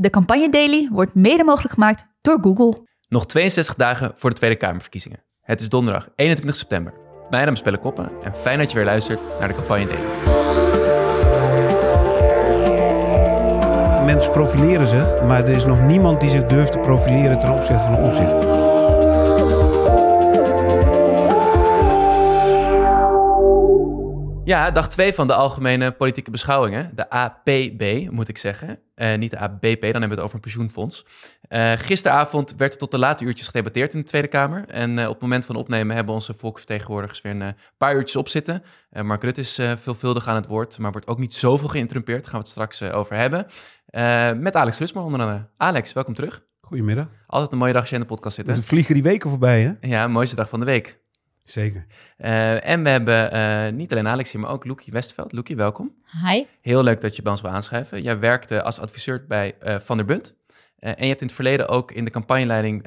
De Campagne Daily wordt mede mogelijk gemaakt door Google. Nog 62 dagen voor de Tweede Kamerverkiezingen. Het is donderdag 21 september. Mijn naam is Pelle Koppen en fijn dat je weer luistert naar De Campagne Daily. Mensen profileren zich, maar er is nog niemand die zich durft te profileren ten opzichte van Omtzigt. Ja, dag 2 van de Algemene Politieke Beschouwingen, de APB moet ik zeggen. Niet de ABP, dan hebben we het over een pensioenfonds. Gisteravond werd er tot de late uurtjes gedebatteerd in de Tweede Kamer. En op het moment van opnemen hebben onze volksvertegenwoordigers weer een paar uurtjes opzitten. Mark Rutte is veelvuldig aan het woord, maar wordt ook niet zoveel geïnterrumpeerd. Daar gaan we het straks over hebben. Met Alex Lussman onder andere. Alex, welkom terug. Goedemiddag. Altijd een mooie dag als je in de podcast zit. We vliegen die weken voorbij, hè? Ja, mooiste dag van de week. Zeker. En we hebben niet alleen Alex hier, maar ook Loekie Westerveld. Loekie, welkom. Hi. Heel leuk dat je bij ons wil aanschuiven. Jij werkte als adviseur bij Van der Bunt. En je hebt in het verleden ook in de campagneleiding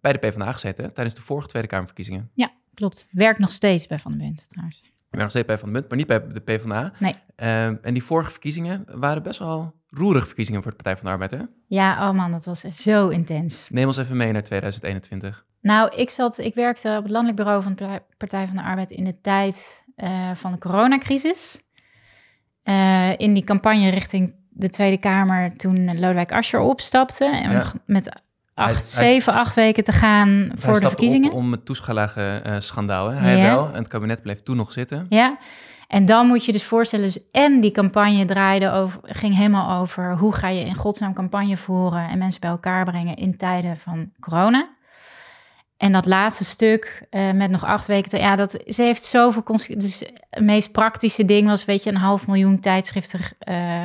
bij de PvdA gezeten, hè, tijdens de vorige Tweede Kamerverkiezingen. Ja, klopt. Werk nog steeds bij Van der Bunt trouwens. Ik ben nog steeds bij Van der Bunt, maar niet bij de PvdA. Nee. En die vorige verkiezingen waren best wel roerige verkiezingen voor de Partij van de Arbeid, hè? Ja, oh man, dat was zo intens. Neem ons even mee naar 2021. Nou, ik werkte op het landelijk bureau van de Partij van de Arbeid in de tijd van de coronacrisis. In die campagne richting de Tweede Kamer toen Lodewijk Asscher opstapte. En ja. Met acht weken te gaan voor de verkiezingen. Hij om het toeslagenschandaal, hè? Hij wel. En het kabinet bleef toen nog zitten. Ja, en dan moet je dus voorstellen. Dus en die campagne ging helemaal over hoe ga je in godsnaam campagne voeren en mensen bij elkaar brengen in tijden van corona. En dat laatste stuk met nog 8 weken... ze heeft zoveel... Dus het meest praktische ding was, weet je, 500.000 tijdschriften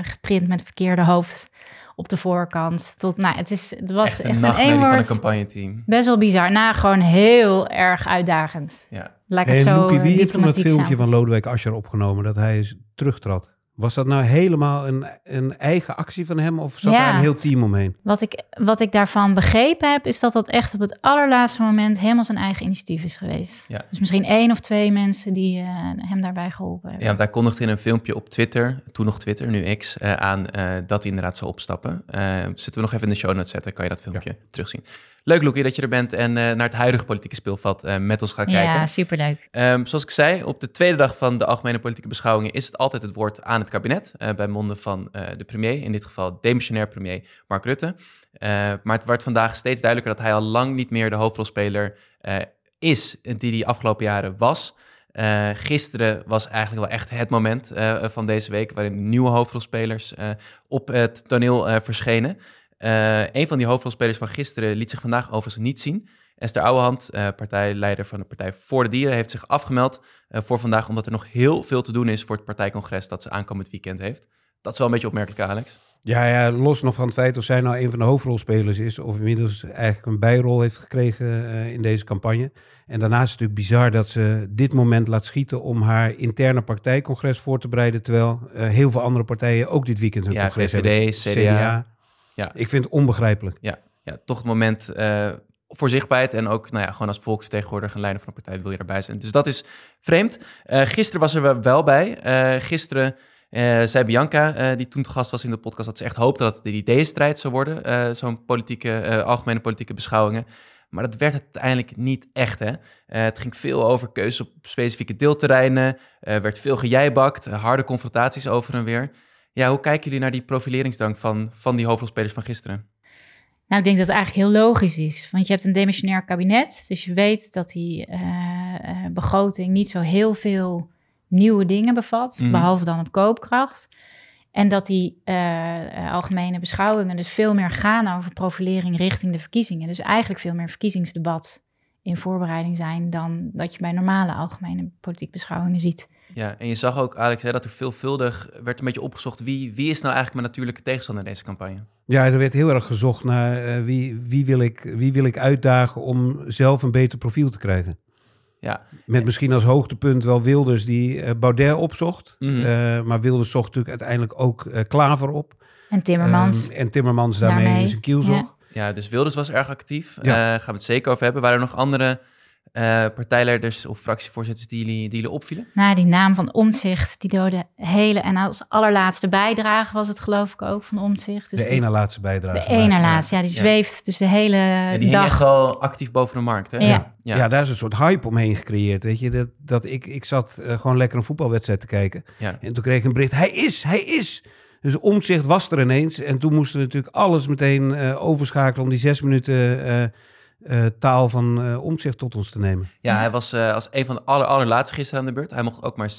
geprint met verkeerde hoofd op de voorkant. Het was echt een eenwoord van een campagneteam. Best wel bizar. Gewoon heel erg uitdagend. Ja. Loekie, wie heeft toen dat filmpje van Lodewijk Asscher opgenomen, dat hij eens terugtrad? Was dat nou helemaal een eigen actie van hem of zat daar een heel team omheen? Wat ik daarvan begrepen heb, is dat echt op het allerlaatste moment helemaal zijn eigen initiatief is geweest. Ja. Dus misschien 1 of 2 mensen die hem daarbij geholpen hebben. Ja, want hij kondigde in een filmpje op Twitter, toen nog Twitter, nu X, aan dat hij inderdaad zou opstappen. Zitten we nog even in de show notes zetten, kan je dat filmpje terugzien. Leuk, Loekie, dat je er bent en naar het huidige politieke speelveld met ons gaat kijken. Ja, superleuk. Zoals ik zei, op de tweede dag van de Algemene Politieke Beschouwingen is het altijd het woord aan het kabinet. Bij monden van de premier, in dit geval demissionair premier Mark Rutte. Maar het wordt vandaag steeds duidelijker dat hij al lang niet meer de hoofdrolspeler is die hij afgelopen jaren was. Gisteren was eigenlijk wel echt het moment van deze week waarin nieuwe hoofdrolspelers op het toneel verschenen. Een van die hoofdrolspelers van gisteren liet zich vandaag overigens niet zien. Esther Ouwehand, partijleider van de Partij voor de Dieren, heeft zich afgemeld voor vandaag, omdat er nog heel veel te doen is voor het partijcongres dat ze aankomend weekend heeft. Dat is wel een beetje opmerkelijk, Alex. Ja, los nog van het feit of zij nou een van de hoofdrolspelers is of inmiddels eigenlijk een bijrol heeft gekregen in deze campagne. En daarnaast is het natuurlijk bizar dat ze dit moment laat schieten om haar interne partijcongres voor te bereiden, terwijl heel veel andere partijen ook dit weekend hun congres VVD, hebben. CDA. Ja. Ik vind het onbegrijpelijk. Ja, toch het moment voor zichtbaarheid en ook gewoon als volksvertegenwoordiger en leider van een partij wil je erbij zijn. Dus dat is vreemd. Gisteren was er wel bij. Gisteren zei Bianca, die toen te gast was in de podcast, dat ze echt hoopte dat het een ideeënstrijd zou worden. Zo'n algemene politieke beschouwingen. Maar dat werd uiteindelijk niet echt, hè. Het ging veel over keuzes op specifieke deelterreinen. Er werd veel gejijbakt, harde confrontaties over en weer. Ja, hoe kijken jullie naar die profileringsdrang van die hoofdrolspelers van gisteren? Nou, ik denk dat het eigenlijk heel logisch is. Want je hebt een demissionair kabinet. Dus je weet dat die begroting niet zo heel veel nieuwe dingen bevat. Mm. Behalve dan op koopkracht. En dat die algemene beschouwingen dus veel meer gaan over profilering richting de verkiezingen. Dus eigenlijk veel meer verkiezingsdebat in voorbereiding zijn dan dat je bij normale algemene politieke beschouwingen ziet. Ja, en je zag ook, Alex, dat er veelvuldig werd een beetje opgezocht wie is nou eigenlijk mijn natuurlijke tegenstander in deze campagne? Ja, er werd heel erg gezocht naar wie wil ik uitdagen om zelf een beter profiel te krijgen. Ja. Met misschien als hoogtepunt wel Wilders die Baudet opzocht. Mm-hmm. Maar Wilders zocht natuurlijk uiteindelijk ook Klaver op. En Timmermans. En Timmermans daarmee in zijn kiel zocht. Ja. Dus Wilders was erg actief. Daar gaan we het zeker over hebben. Waren er nog andere partijleiders of fractievoorzitters die jullie opvielen? Nou, die naam van Omtzigt, die doodde hele... En als allerlaatste bijdrage was het geloof ik ook van Omtzigt. Dus de ene laatste bijdrage. De ene laatste, ja. Die zweeft dus de hele dag. Die hing echt wel actief boven de markt, hè? Ja, daar is een soort hype omheen gecreëerd, weet je. Ik zat gewoon lekker een voetbalwedstrijd te kijken. Ja. En toen kreeg ik een bericht, hij is... Dus Omtzigt was er ineens. En toen moesten we natuurlijk alles meteen overschakelen om die 6 minuten... taal van Omtzigt tot ons te nemen. Ja, hij was als een van de allerlaatste gisteren aan de beurt. Hij mocht ook maar 6,5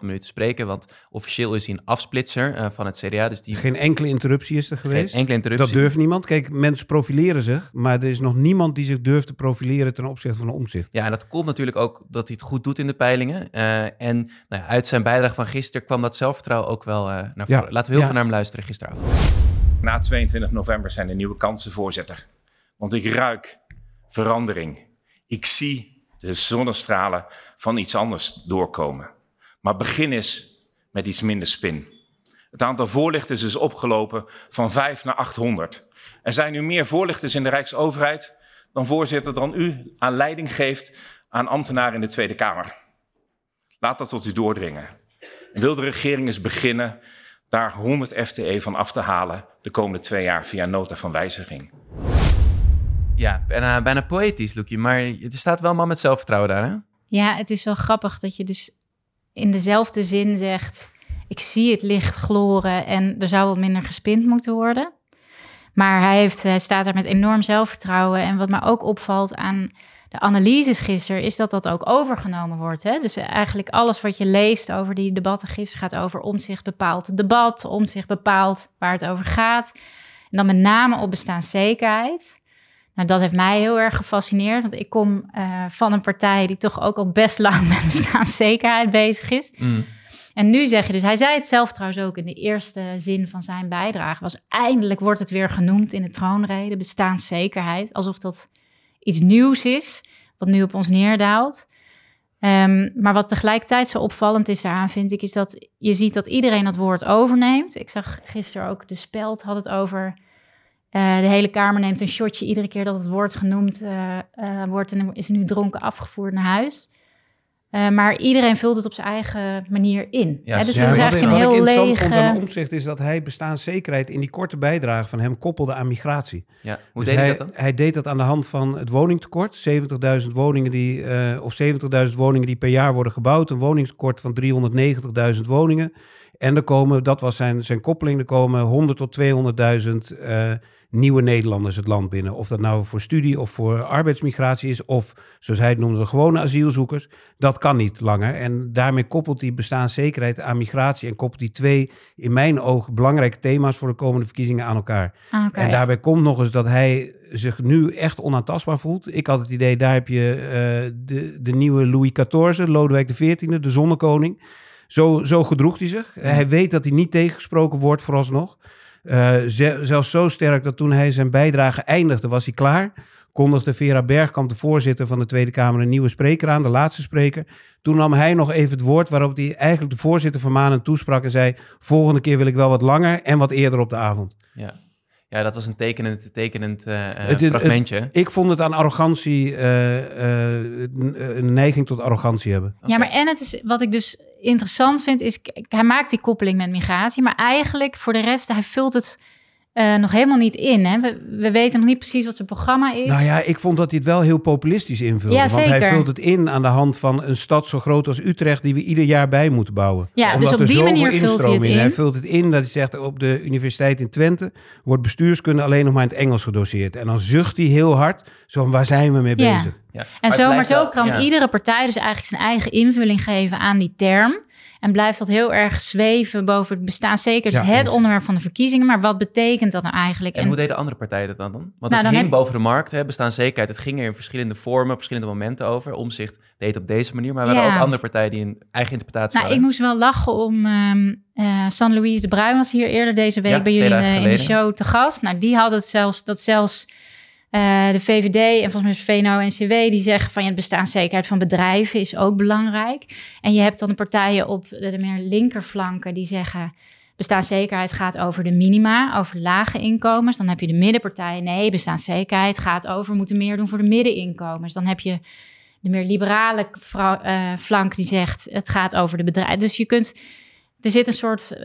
minuten spreken, want officieel is hij een afsplitser van het CDA. Dus die... Geen enkele interruptie is er geweest. Geen enkele interruptie. Dat durft niemand. Kijk, mensen profileren zich, maar er is nog niemand die zich durft te profileren ten opzichte van Omtzigt. Ja, en dat komt natuurlijk ook dat hij het goed doet in de peilingen. En nou ja, uit zijn bijdrage van gisteren kwam dat zelfvertrouwen ook wel naar voren. Ja. Laten we heel veel naar hem luisteren gisteravond. Na 22 november zijn er nieuwe kansen, voorzitter. Want ik ruik verandering. Ik zie de zonnestralen van iets anders doorkomen. Maar begin eens met iets minder spin. Het aantal voorlichters is opgelopen van 5 naar 800. Er zijn nu meer voorlichters in de Rijksoverheid dan voorzitter dan u aan leiding geeft aan ambtenaren in de Tweede Kamer. Laat dat tot u doordringen. En wil de regering eens beginnen daar 100 FTE van af te halen de komende 2 jaar via nota van wijziging. Ja, bijna poëtisch, Loekie. Maar er staat wel een man met zelfvertrouwen daar, hè? Ja, het is wel grappig dat je dus in dezelfde zin zegt... ik zie het licht gloren en er zou wat minder gespind moeten worden. Maar hij staat daar met enorm zelfvertrouwen. En wat mij ook opvalt aan de analyses gisteren... is dat ook overgenomen wordt, hè? Dus eigenlijk alles wat je leest over die debatten gisteren... gaat over Omtzigt bepaalt het debat, Omtzigt bepaalt waar het over gaat. En dan met name op bestaanszekerheid... Nou, dat heeft mij heel erg gefascineerd, want ik kom van een partij die toch ook al best lang met bestaanszekerheid bezig is. Mm. En nu zeg je dus, hij zei het zelf trouwens ook in de eerste zin van zijn bijdrage, was eindelijk wordt het weer genoemd in de troonrede, bestaanszekerheid. Alsof dat iets nieuws is, wat nu op ons neerdaalt. Maar wat tegelijkertijd zo opvallend is daaraan, vind ik, is dat je ziet dat iedereen dat woord overneemt. Ik zag gisteren ook, De Speld had het over... de hele Kamer neemt een shotje iedere keer dat het woord genoemd wordt... en is nu dronken afgevoerd naar huis. Maar iedereen vult het op zijn eigen manier in. Ja, dus dat is eigenlijk een heel lege... Wat ik interessant vond aan Omtzigt is dat hij bestaanszekerheid... in die korte bijdrage van hem koppelde aan migratie. Ja, hoe dus deed hij dat dan? Hij deed dat aan de hand van het woningtekort. 70.000 woningen die per jaar worden gebouwd. Een woningtekort van 390.000 woningen. En er komen, dat was zijn koppeling, er komen 100 tot 200.000... nieuwe Nederlanders het land binnen. Of dat nou voor studie of voor arbeidsmigratie is... of, zoals hij het noemde, de gewone asielzoekers. Dat kan niet langer. En daarmee koppelt die bestaanszekerheid aan migratie... en koppelt die twee, in mijn oog, belangrijke thema's... voor de komende verkiezingen aan elkaar. En daarbij komt nog eens dat hij zich nu echt onaantastbaar voelt. Ik had het idee, daar heb je de nieuwe Louis XIV, Lodewijk XIV, de zonnekoning. Zo gedroeg hij zich. Hij weet dat hij niet tegengesproken wordt vooralsnog... zelfs zo sterk dat toen hij zijn bijdrage eindigde, was hij klaar. Kondigde Vera Bergkamp, de voorzitter van de Tweede Kamer, een nieuwe spreker aan, de laatste spreker. Toen nam hij nog even het woord waarop hij eigenlijk de voorzitter vermanend toesprak en zei... volgende keer wil ik wel wat langer en wat eerder op de avond. Ja, dat was een tekenend fragmentje. Ik vond het aan arrogantie, een neiging tot arrogantie hebben. Okay. Ja, maar en het is wat ik dus... interessant vind is, hij maakt die koppeling met migratie, maar eigenlijk voor de rest, hij vult het nog helemaal niet in. Hè? We weten nog niet precies wat zijn programma is. Nou ja, ik vond dat hij het wel heel populistisch invulde. Ja, want hij vult het in aan de hand van een stad zo groot als Utrecht, die we ieder jaar bij moeten bouwen. Ja, omdat dus op die manier vult hij het in. Hij vult het in dat hij zegt, op de universiteit in Twente wordt bestuurskunde alleen nog maar in het Engels gedoseerd. En dan zucht hij heel hard, zo van waar zijn we mee bezig? Ja. Maar zo kan iedere partij dus eigenlijk zijn eigen invulling geven aan die term. En blijft dat heel erg zweven boven het bestaanszeker. Dus het onderwerp van de verkiezingen. Maar wat betekent dat nou eigenlijk? En hoe deden andere partijen dat dan? Want het ging boven de markt, hè, bestaanszekerheid. Het ging er in verschillende vormen, op verschillende momenten over. Omtzigt deed op deze manier. Maar er waren ook andere partijen die een eigen interpretatie hadden. Ik moest wel lachen om... San-Louise de Bruin was hier eerder deze week bij jullie in de show te gast. Nou, die had het zelfs... de VVD en volgens mij VNO-NCW die zeggen van ja, de bestaanszekerheid van bedrijven is ook belangrijk. En je hebt dan de partijen op de meer linkerflanken die zeggen bestaanszekerheid gaat over de minima, over lage inkomens. Dan heb je de middenpartijen, nee, bestaanszekerheid gaat over moeten meer doen voor de middeninkomens. Dan heb je de meer liberale flank die zegt het gaat over de bedrijven. Dus je kunt, er zit een soort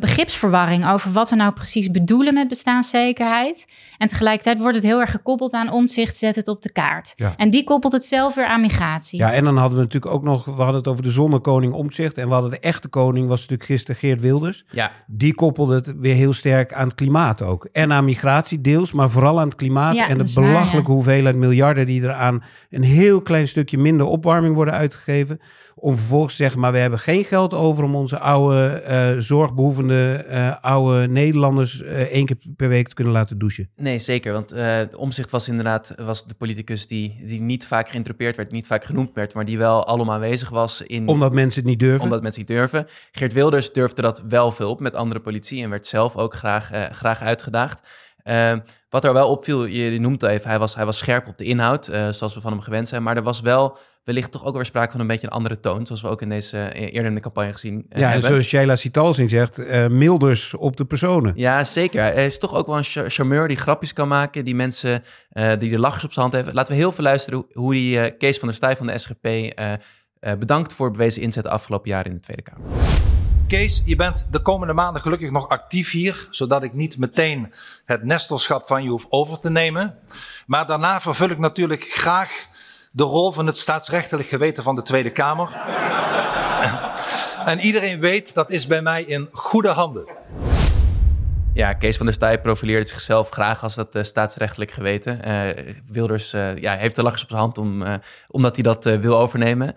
begripsverwarring over wat we nou precies bedoelen met bestaanszekerheid. En tegelijkertijd wordt het heel erg gekoppeld aan Omtzigt, zet het op de kaart. Ja. En die koppelt het zelf weer aan migratie. Ja, en dan hadden we natuurlijk ook nog, we hadden het over de zonnekoning Omtzigt. En we hadden de echte koning, was natuurlijk gisteren Geert Wilders. Ja. Die koppelde het weer heel sterk aan het klimaat ook. En aan migratie deels, maar vooral aan het klimaat. Ja, en de belachelijke hoeveelheid miljarden die er aan een heel klein stukje minder opwarming worden uitgegeven. Om vervolgens te zeggen, maar we hebben geen geld over om onze oude, zorgbehoevende, oude Nederlanders 1 keer per week te kunnen laten douchen. Nee, zeker. Want Omtzigt was inderdaad de politicus die niet vaak geïnterrupeerd werd, niet vaak genoemd werd, maar die wel alom aanwezig was. Omdat mensen het niet durven. Geert Wilders durfde dat wel veel op met andere politici en werd zelf ook graag uitgedaagd. Wat er wel opviel, je noemt het even, hij was scherp op de inhoud, zoals we van hem gewend zijn. Maar er was wel wellicht toch ook weer sprake van een beetje een andere toon, zoals we ook in deze eerder in de campagne gezien hebben. En zoals Sheila Sitalsing zegt, milders op de personen. Ja, zeker. Hij is toch ook wel een charmeur die grapjes kan maken, die mensen die de lachers op zijn hand hebben. Laten we heel veel luisteren hoe die Kees van der Stijf van de SGP bedankt voor bewezen inzet de afgelopen jaren in de Tweede Kamer. Kees, je bent de komende maanden gelukkig nog actief hier, zodat ik niet meteen het nestelschap van je hoef over te nemen. Maar daarna vervul ik natuurlijk graag de rol van het staatsrechtelijk geweten van de Tweede Kamer. En iedereen weet, dat is bij mij in goede handen. Ja, Kees van der Stijf profileerde zichzelf graag als dat staatsrechtelijk geweten. Wilders heeft de lachers op zijn hand omdat hij dat wil overnemen.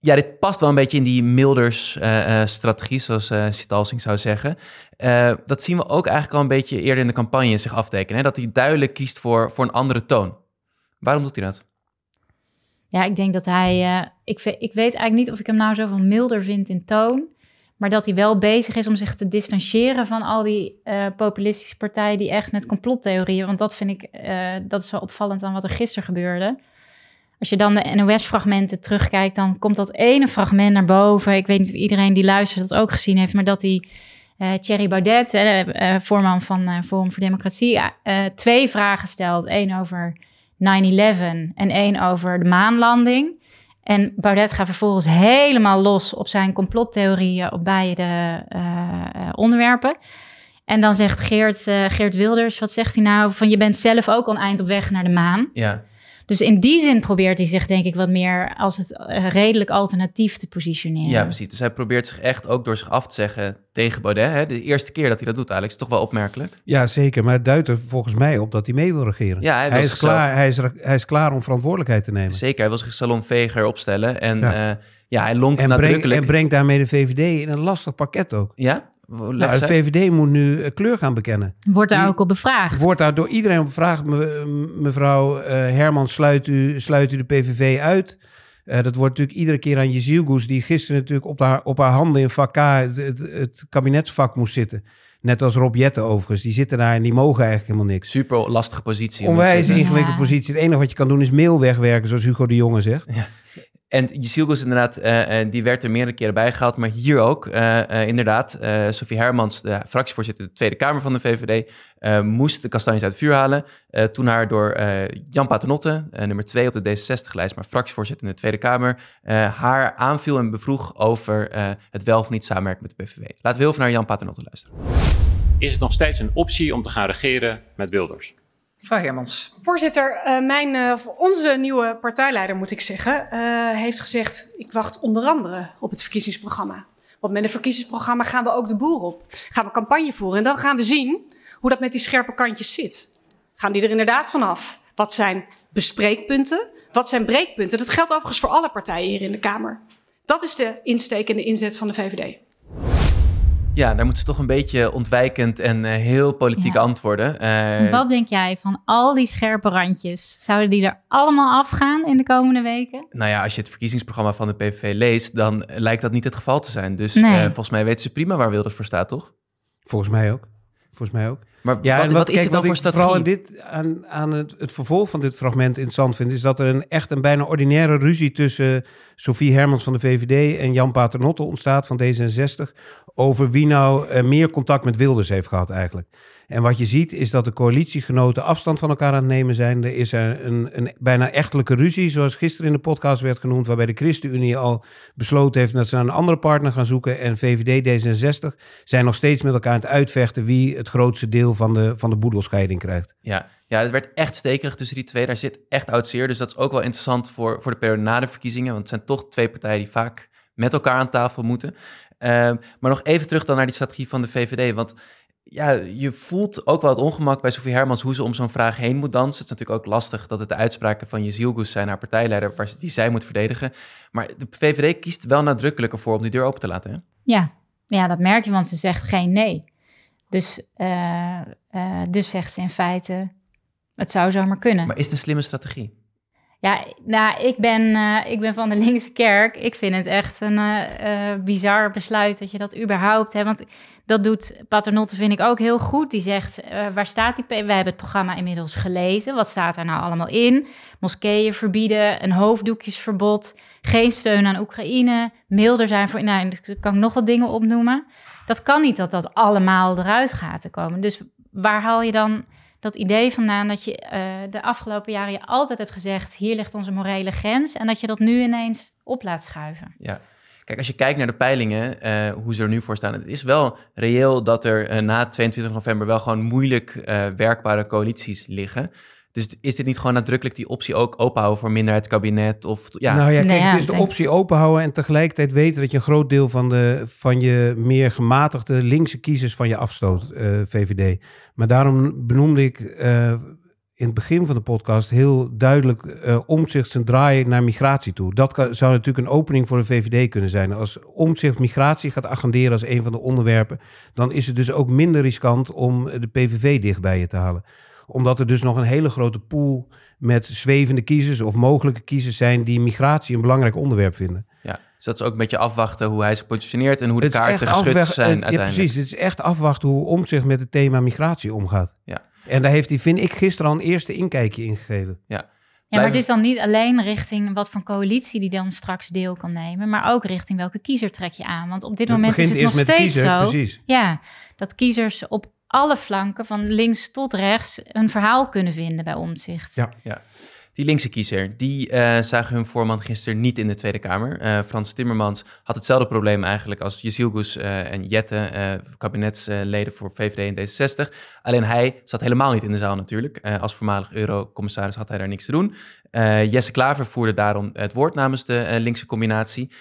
Ja, dit past wel een beetje in die Milders-strategie, zoals Sitalsing zou zeggen. Dat zien we ook eigenlijk al een beetje eerder in de campagne zich aftekenen. Hè? Dat hij duidelijk kiest voor een andere toon. Waarom doet hij dat? Ja, ik denk dat hij... Ik weet eigenlijk niet of ik hem nou zoveel milder vind in toon. Maar dat hij wel bezig is om zich te distancieren van al die populistische partijen die echt met complottheorieën... Want dat vind ik... dat is wel opvallend aan wat er gisteren gebeurde. Als je dan de NOS-fragmenten terugkijkt, dan komt dat ene fragment naar boven. Ik weet niet of iedereen die luistert dat ook gezien heeft, maar dat die Thierry Baudet, voorman van Forum voor Democratie, 2 vragen stelt. 1 over 9-11 en 1 over de maanlanding. En Baudet gaat vervolgens helemaal los op zijn complottheorieën op beide onderwerpen. En dan zegt Geert Wilders, wat zegt hij nou? Van je bent zelf ook al een eind op weg naar de maan. Ja. Dus in die zin probeert hij zich denk ik wat meer als het redelijk alternatief te positioneren. Ja, precies. Dus hij probeert zich echt ook door zich af te zeggen tegen Baudet. Hè? De eerste keer dat hij dat doet, Alex, is toch wel opmerkelijk. Ja, zeker. Maar het duidt er volgens mij op dat hij mee wil regeren. Ja, hij is klaar om verantwoordelijkheid te nemen. Zeker, hij wil zich salonveger opstellen. En hij lonkt nadrukkelijk. En brengt daarmee de VVD in een lastig pakket ook. Ja. Nou, de VVD moet nu kleur gaan bekennen. Wordt daar ook op bevraagd? Wordt daar door iedereen op bevraagd. Mevrouw Hermans, sluit u de PVV uit? Dat wordt natuurlijk iedere keer aan Yesilgöz... die gisteren natuurlijk op haar handen in vak K... het kabinetsvak moest zitten. Net als Rob Jetten overigens. Die zitten daar en die mogen eigenlijk helemaal niks. Super lastige positie. Onwijs ingewikkelde positie. Het enige wat je kan doen is mail wegwerken... zoals Hugo de Jonge zegt. Ja. En Yesilgöz inderdaad, die werd er meerdere keren bijgehaald, maar hier ook inderdaad. Sophie Hermans, de fractievoorzitter in de Tweede Kamer van de VVD, moest de kastanjes uit het vuur halen. Toen haar door Jan Paternotte, nummer 2 op de D66-lijst, maar fractievoorzitter in de Tweede Kamer, haar aanviel en bevroeg over het wel of niet samenwerken met de PVV. Laten we heel veel naar Jan Paternotte luisteren. Is het nog steeds een optie om te gaan regeren met Wilders? Mevrouw Hermans. Voorzitter, onze nieuwe partijleider, moet ik zeggen, heeft gezegd... ik wacht onder andere op het verkiezingsprogramma. Want met een verkiezingsprogramma gaan we ook de boer op. Gaan we campagne voeren en dan gaan we zien hoe dat met die scherpe kantjes zit. Gaan die er inderdaad vanaf? Wat zijn bespreekpunten? Wat zijn breekpunten? Dat geldt overigens voor alle partijen hier in de Kamer. Dat is de insteek en de inzet van de VVD. Ja, daar moeten ze toch een beetje ontwijkend en heel politiek antwoorden. Wat denk jij van al die scherpe randjes? Zouden die er allemaal afgaan in de komende weken? Nou ja, als je het verkiezingsprogramma van de PVV leest... dan lijkt dat niet het geval te zijn. Dus nee. Volgens mij weten ze prima waar Wilders voor staat, toch? Volgens mij ook. Maar ja, wat is het dan voor strategie? Vooral aan het vervolg van dit fragment interessant vind... is dat er echt een bijna ordinaire ruzie tussen Sophie Hermans van de VVD... en Jan Paternotte ontstaat van D66... over wie nou meer contact met Wilders heeft gehad eigenlijk. En wat je ziet is dat de coalitiegenoten afstand van elkaar aan het nemen zijn. Er is een bijna echtelijke ruzie, zoals gisteren in de podcast werd genoemd, waarbij de ChristenUnie al besloten heeft dat ze naar een andere partner gaan zoeken. En VVD, D66 zijn nog steeds met elkaar aan het uitvechten wie het grootste deel van de boedelscheiding krijgt. Ja, het werd echt stekerig tussen die twee. Daar zit echt oud zeer. Dus dat is ook wel interessant voor de periode na de verkiezingen. Want het zijn toch twee partijen die vaak met elkaar aan tafel moeten. Maar nog even terug dan naar die strategie van de VVD. Want ja, je voelt ook wel het ongemak bij Sophie Hermans hoe ze om zo'n vraag heen moet dansen. Het is natuurlijk ook lastig dat het de uitspraken van Yesilgöz zijn, haar partijleider, die zij moet verdedigen. Maar de VVD kiest wel nadrukkelijk ervoor om die deur open te laten, hè? Ja, dat merk je, want ze zegt geen nee. Dus zegt ze in feite, het zou zomaar kunnen. Maar is het een slimme strategie? Ja, nou, ik ben van de linkse kerk. Ik vind het echt een bizar besluit dat je dat überhaupt... Hè, want dat doet Paternotte, vind ik, ook heel goed. Die zegt, waar staat die... We hebben het programma inmiddels gelezen. Wat staat er nou allemaal in? Moskeeën verbieden, een hoofddoekjesverbod... geen steun aan Oekraïne, milder zijn voor... Nou, ik kan nog wat dingen opnoemen. Dat kan niet dat allemaal eruit gaat te komen. Dus waar haal je dan... dat idee vandaan dat je de afgelopen jaren je altijd hebt gezegd... hier ligt onze morele grens... en dat je dat nu ineens op laat schuiven. Ja, kijk, als je kijkt naar de peilingen, hoe ze er nu voor staan... het is wel reëel dat er na 22 november... wel gewoon moeilijk werkbare coalities liggen... Dus is dit niet gewoon nadrukkelijk die optie ook openhouden voor minderheidskabinet? Of, ja. Nou ja, kijk, het is de optie openhouden en tegelijkertijd weten dat je een groot deel van je meer gematigde linkse kiezers van je afstoot, VVD. Maar daarom benoemde ik in het begin van de podcast heel duidelijk Omtzigt zijn draai naar migratie toe. Dat zou natuurlijk een opening voor de VVD kunnen zijn. Als Omtzigt migratie gaat agenderen als een van de onderwerpen, dan is het dus ook minder riskant om de PVV dicht bij je te halen. Omdat er dus nog een hele grote pool met zwevende kiezers of mogelijke kiezers zijn die migratie een belangrijk onderwerp vinden. Ja, dus dat is ook een beetje afwachten hoe hij zich positioneert en hoe de kaarten geschud zijn uiteindelijk. Ja, precies, het is echt afwachten hoe Omtzigt met het thema migratie omgaat. Ja. En daar heeft hij, vind ik, gisteren al een eerste inkijkje in gegeven. Ja. Ja, maar het is dan niet alleen richting wat voor coalitie die dan straks deel kan nemen, maar ook richting welke kiezer trek je aan. Want op dit moment is het nog steeds zo. Precies. Ja, dat kiezers op alle flanken van links tot rechts hun verhaal kunnen vinden bij Omtzigt. Ja. Die linkse kiezer, die zagen hun voorman gisteren niet in de Tweede Kamer. Frans Timmermans had hetzelfde probleem eigenlijk als Yesilgöz en Jette, kabinetsleden voor VVD en D66. Alleen hij zat helemaal niet in de zaal natuurlijk. Als voormalig eurocommissaris had hij daar niks te doen. Jesse Klaver voerde daarom het woord namens de linkse combinatie.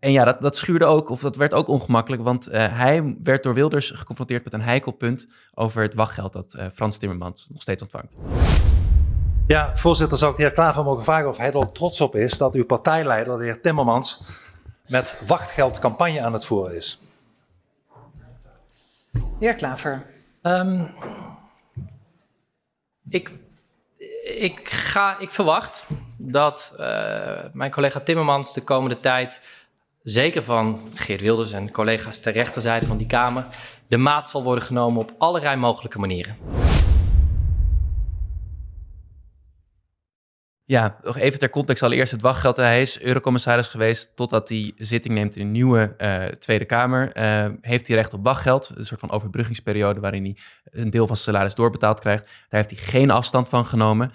En ja, dat schuurde ook, of dat werd ook ongemakkelijk, want hij werd door Wilders geconfronteerd met een heikel punt over het wachtgeld dat Frans Timmermans nog steeds ontvangt. Ja, voorzitter, zou ik de heer Klaver mogen vragen of hij er ook trots op is dat uw partijleider, de heer Timmermans, met wachtgeldcampagne aan het voeren is? Heer Klaver, ik verwacht dat mijn collega Timmermans de komende tijd, zeker van Geert Wilders en collega's ter rechterzijde van die Kamer, de maat zal worden genomen op allerlei mogelijke manieren. Ja, nog even ter context allereerst het wachtgeld. Hij is eurocommissaris geweest totdat hij zitting neemt in de nieuwe Tweede Kamer. Heeft hij recht op wachtgeld, een soort van overbruggingsperiode waarin hij een deel van zijn salaris doorbetaald krijgt. Daar heeft hij geen afstand van genomen.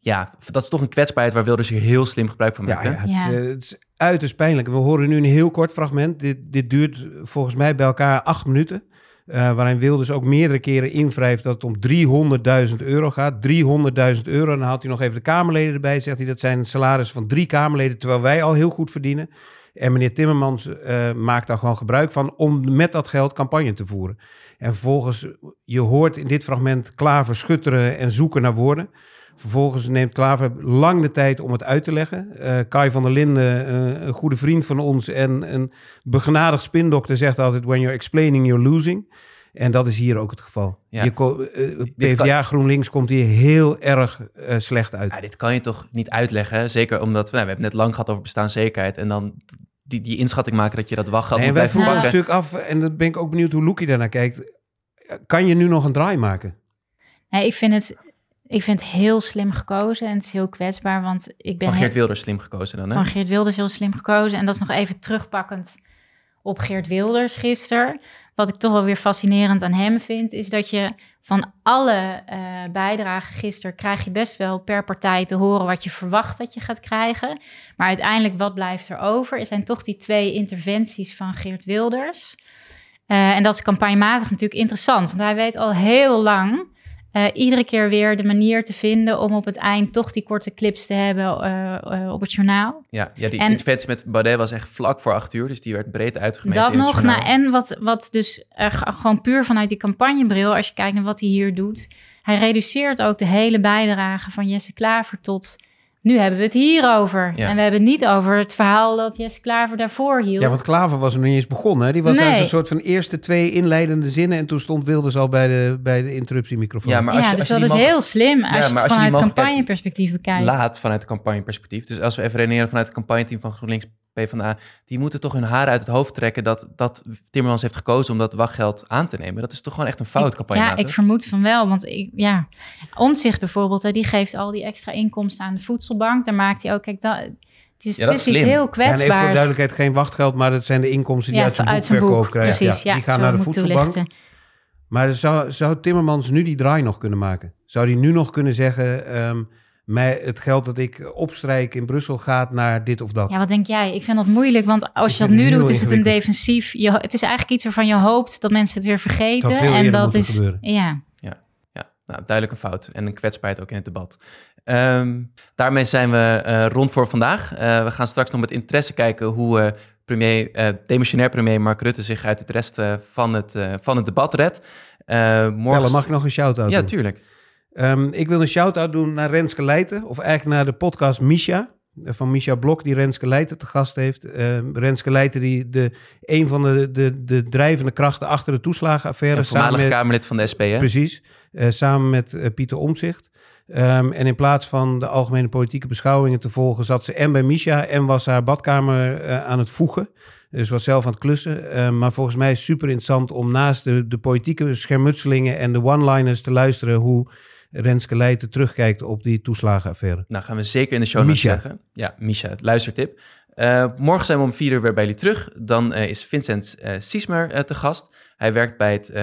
Ja, dat is toch een kwetsbaarheid waar Wilders hier heel slim gebruik van maakt. Het is uiterst pijnlijk. We horen nu een heel kort fragment. Dit duurt volgens mij bij elkaar 8 minuten. Waarin Wilders ook meerdere keren invrijft dat het om €300.000 gaat. €300.000, dan haalt hij nog even de Kamerleden erbij. Zegt hij, dat zijn het salaris van 3 Kamerleden, terwijl wij al heel goed verdienen. En meneer Timmermans maakt daar gewoon gebruik van om met dat geld campagne te voeren. En vervolgens, je hoort in dit fragment Klaver schutteren en zoeken naar woorden. Vervolgens neemt Klaver lang de tijd om het uit te leggen. Kai van der Linden, een goede vriend van ons en een begenadigd spindokter, zegt altijd: when you're explaining, you're losing. En dat is hier ook het geval. Ja. PvdA GroenLinks komt hier heel erg slecht uit. Ja, dit kan je toch niet uitleggen? Zeker omdat we hebben net lang gehad over bestaanszekerheid en dan die inschatting maken dat je dat wacht gaat. En wij vervangen een stuk af en dan ben ik ook benieuwd hoe Loekie daarnaar kijkt. Kan je nu nog een draai maken? Nee, Ik vind het heel slim gekozen en het is heel kwetsbaar, want ik ben... Van Geert Wilders slim gekozen dan, hè? Van Geert Wilders heel slim gekozen. En dat is nog even terugpakkend op Geert Wilders gisteren. wat ik toch wel weer fascinerend aan hem vind, is dat je van alle bijdragen gisteren krijg je best wel per partij te horen wat je verwacht dat je gaat krijgen. Maar uiteindelijk, wat blijft er over, zijn toch die twee interventies van Geert Wilders. En dat is campagnematig natuurlijk interessant, want hij weet al heel lang iedere keer weer de manier te vinden om op het eind toch die korte clips te hebben op het journaal. Ja, die interventie met Baudet was echt vlak voor 8 uur, dus die werd breed uitgemeten. Dat nog, en wat dus gewoon puur vanuit die campagnebril, als je kijkt naar wat hij hier doet. Hij reduceert ook de hele bijdrage van Jesse Klaver tot: nu hebben we het hierover. Ja. En we hebben het niet over het verhaal dat Jesse Klaver daarvoor hield. Ja, want Klaver was er nog niet eens begonnen. Hè? Die was als een soort van eerste 2 inleidende zinnen. En toen stond Wilders al bij de interruptiemicrofoon. Ja, maar als dus dat is heel slim als je vanuit campagneperspectief bekijkt. Laat vanuit campagneperspectief. Dus als we even redeneren vanuit het campagneteam van GroenLinks PvdA, die moeten toch hun haren uit het hoofd trekken dat Timmermans heeft gekozen om dat wachtgeld aan te nemen. Dat is toch gewoon echt een foutcampagne. Ja, ik vermoed van wel, want Omtzigt bijvoorbeeld, die geeft al die extra inkomsten aan de voedselbank. Daar maakt hij ook, kijk, het is iets heel kwetsbaars. Ja, nee, voor duidelijkheid geen wachtgeld, maar dat zijn de inkomsten die uit zijn boek krijgen. Precies, die gaan naar de voedselbank. Toelichten. Maar zou Timmermans nu die draai nog kunnen maken? Zou hij nu nog kunnen zeggen: maar het geld dat ik opstrijk in Brussel gaat naar dit of dat. Ja, wat denk jij? Ik vind dat moeilijk, want als je dat nu doet, is het een defensief. Het is eigenlijk iets waarvan je hoopt dat mensen het weer vergeten. Dat veel eerder moet gebeuren. Ja. Nou, duidelijk een fout en een kwetsbaarheid ook in het debat. Daarmee zijn we rond voor vandaag. We gaan straks nog met interesse kijken hoe demissionair premier Mark Rutte zich uit het rest van het debat redt. Pelle, mag ik nog een shout-out doen? Ja, tuurlijk. Ik wil een shout-out doen naar Renske Leijten, of eigenlijk naar de podcast Misha, van Misha Blok, die Renske Leijten te gast heeft. Renske Leijten, die een van de drijvende krachten achter de toeslagenaffaire. Een voormalig Kamerlid van de SP, hè? Precies, samen met Pieter Omtzigt. En in plaats van de Algemene Politieke Beschouwingen te volgen, zat ze en bij Misha en was haar badkamer aan het voegen. Dus was zelf aan het klussen. Maar volgens mij is het super interessant om naast de politieke schermutselingen en de one-liners te luisteren hoe Renske Leijten terugkijkt op die toeslagenaffaire. Nou, gaan we zeker in de show nog zeggen. Ja, Misha, luistertip. Morgen zijn we om 4 uur weer bij jullie terug. Dan is Vincent Siesmer te gast. Hij werkt bij het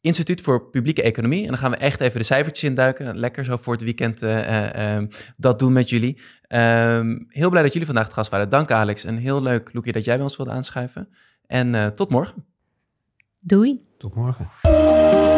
Instituut voor Publieke Economie. En dan gaan we echt even de cijfertjes induiken. Lekker zo voor het weekend dat doen met jullie. Heel blij dat jullie vandaag te gast waren. Dank Alex. En heel leuk, Loekie, dat jij bij ons wilde aanschuiven. En tot morgen. Doei. Tot morgen.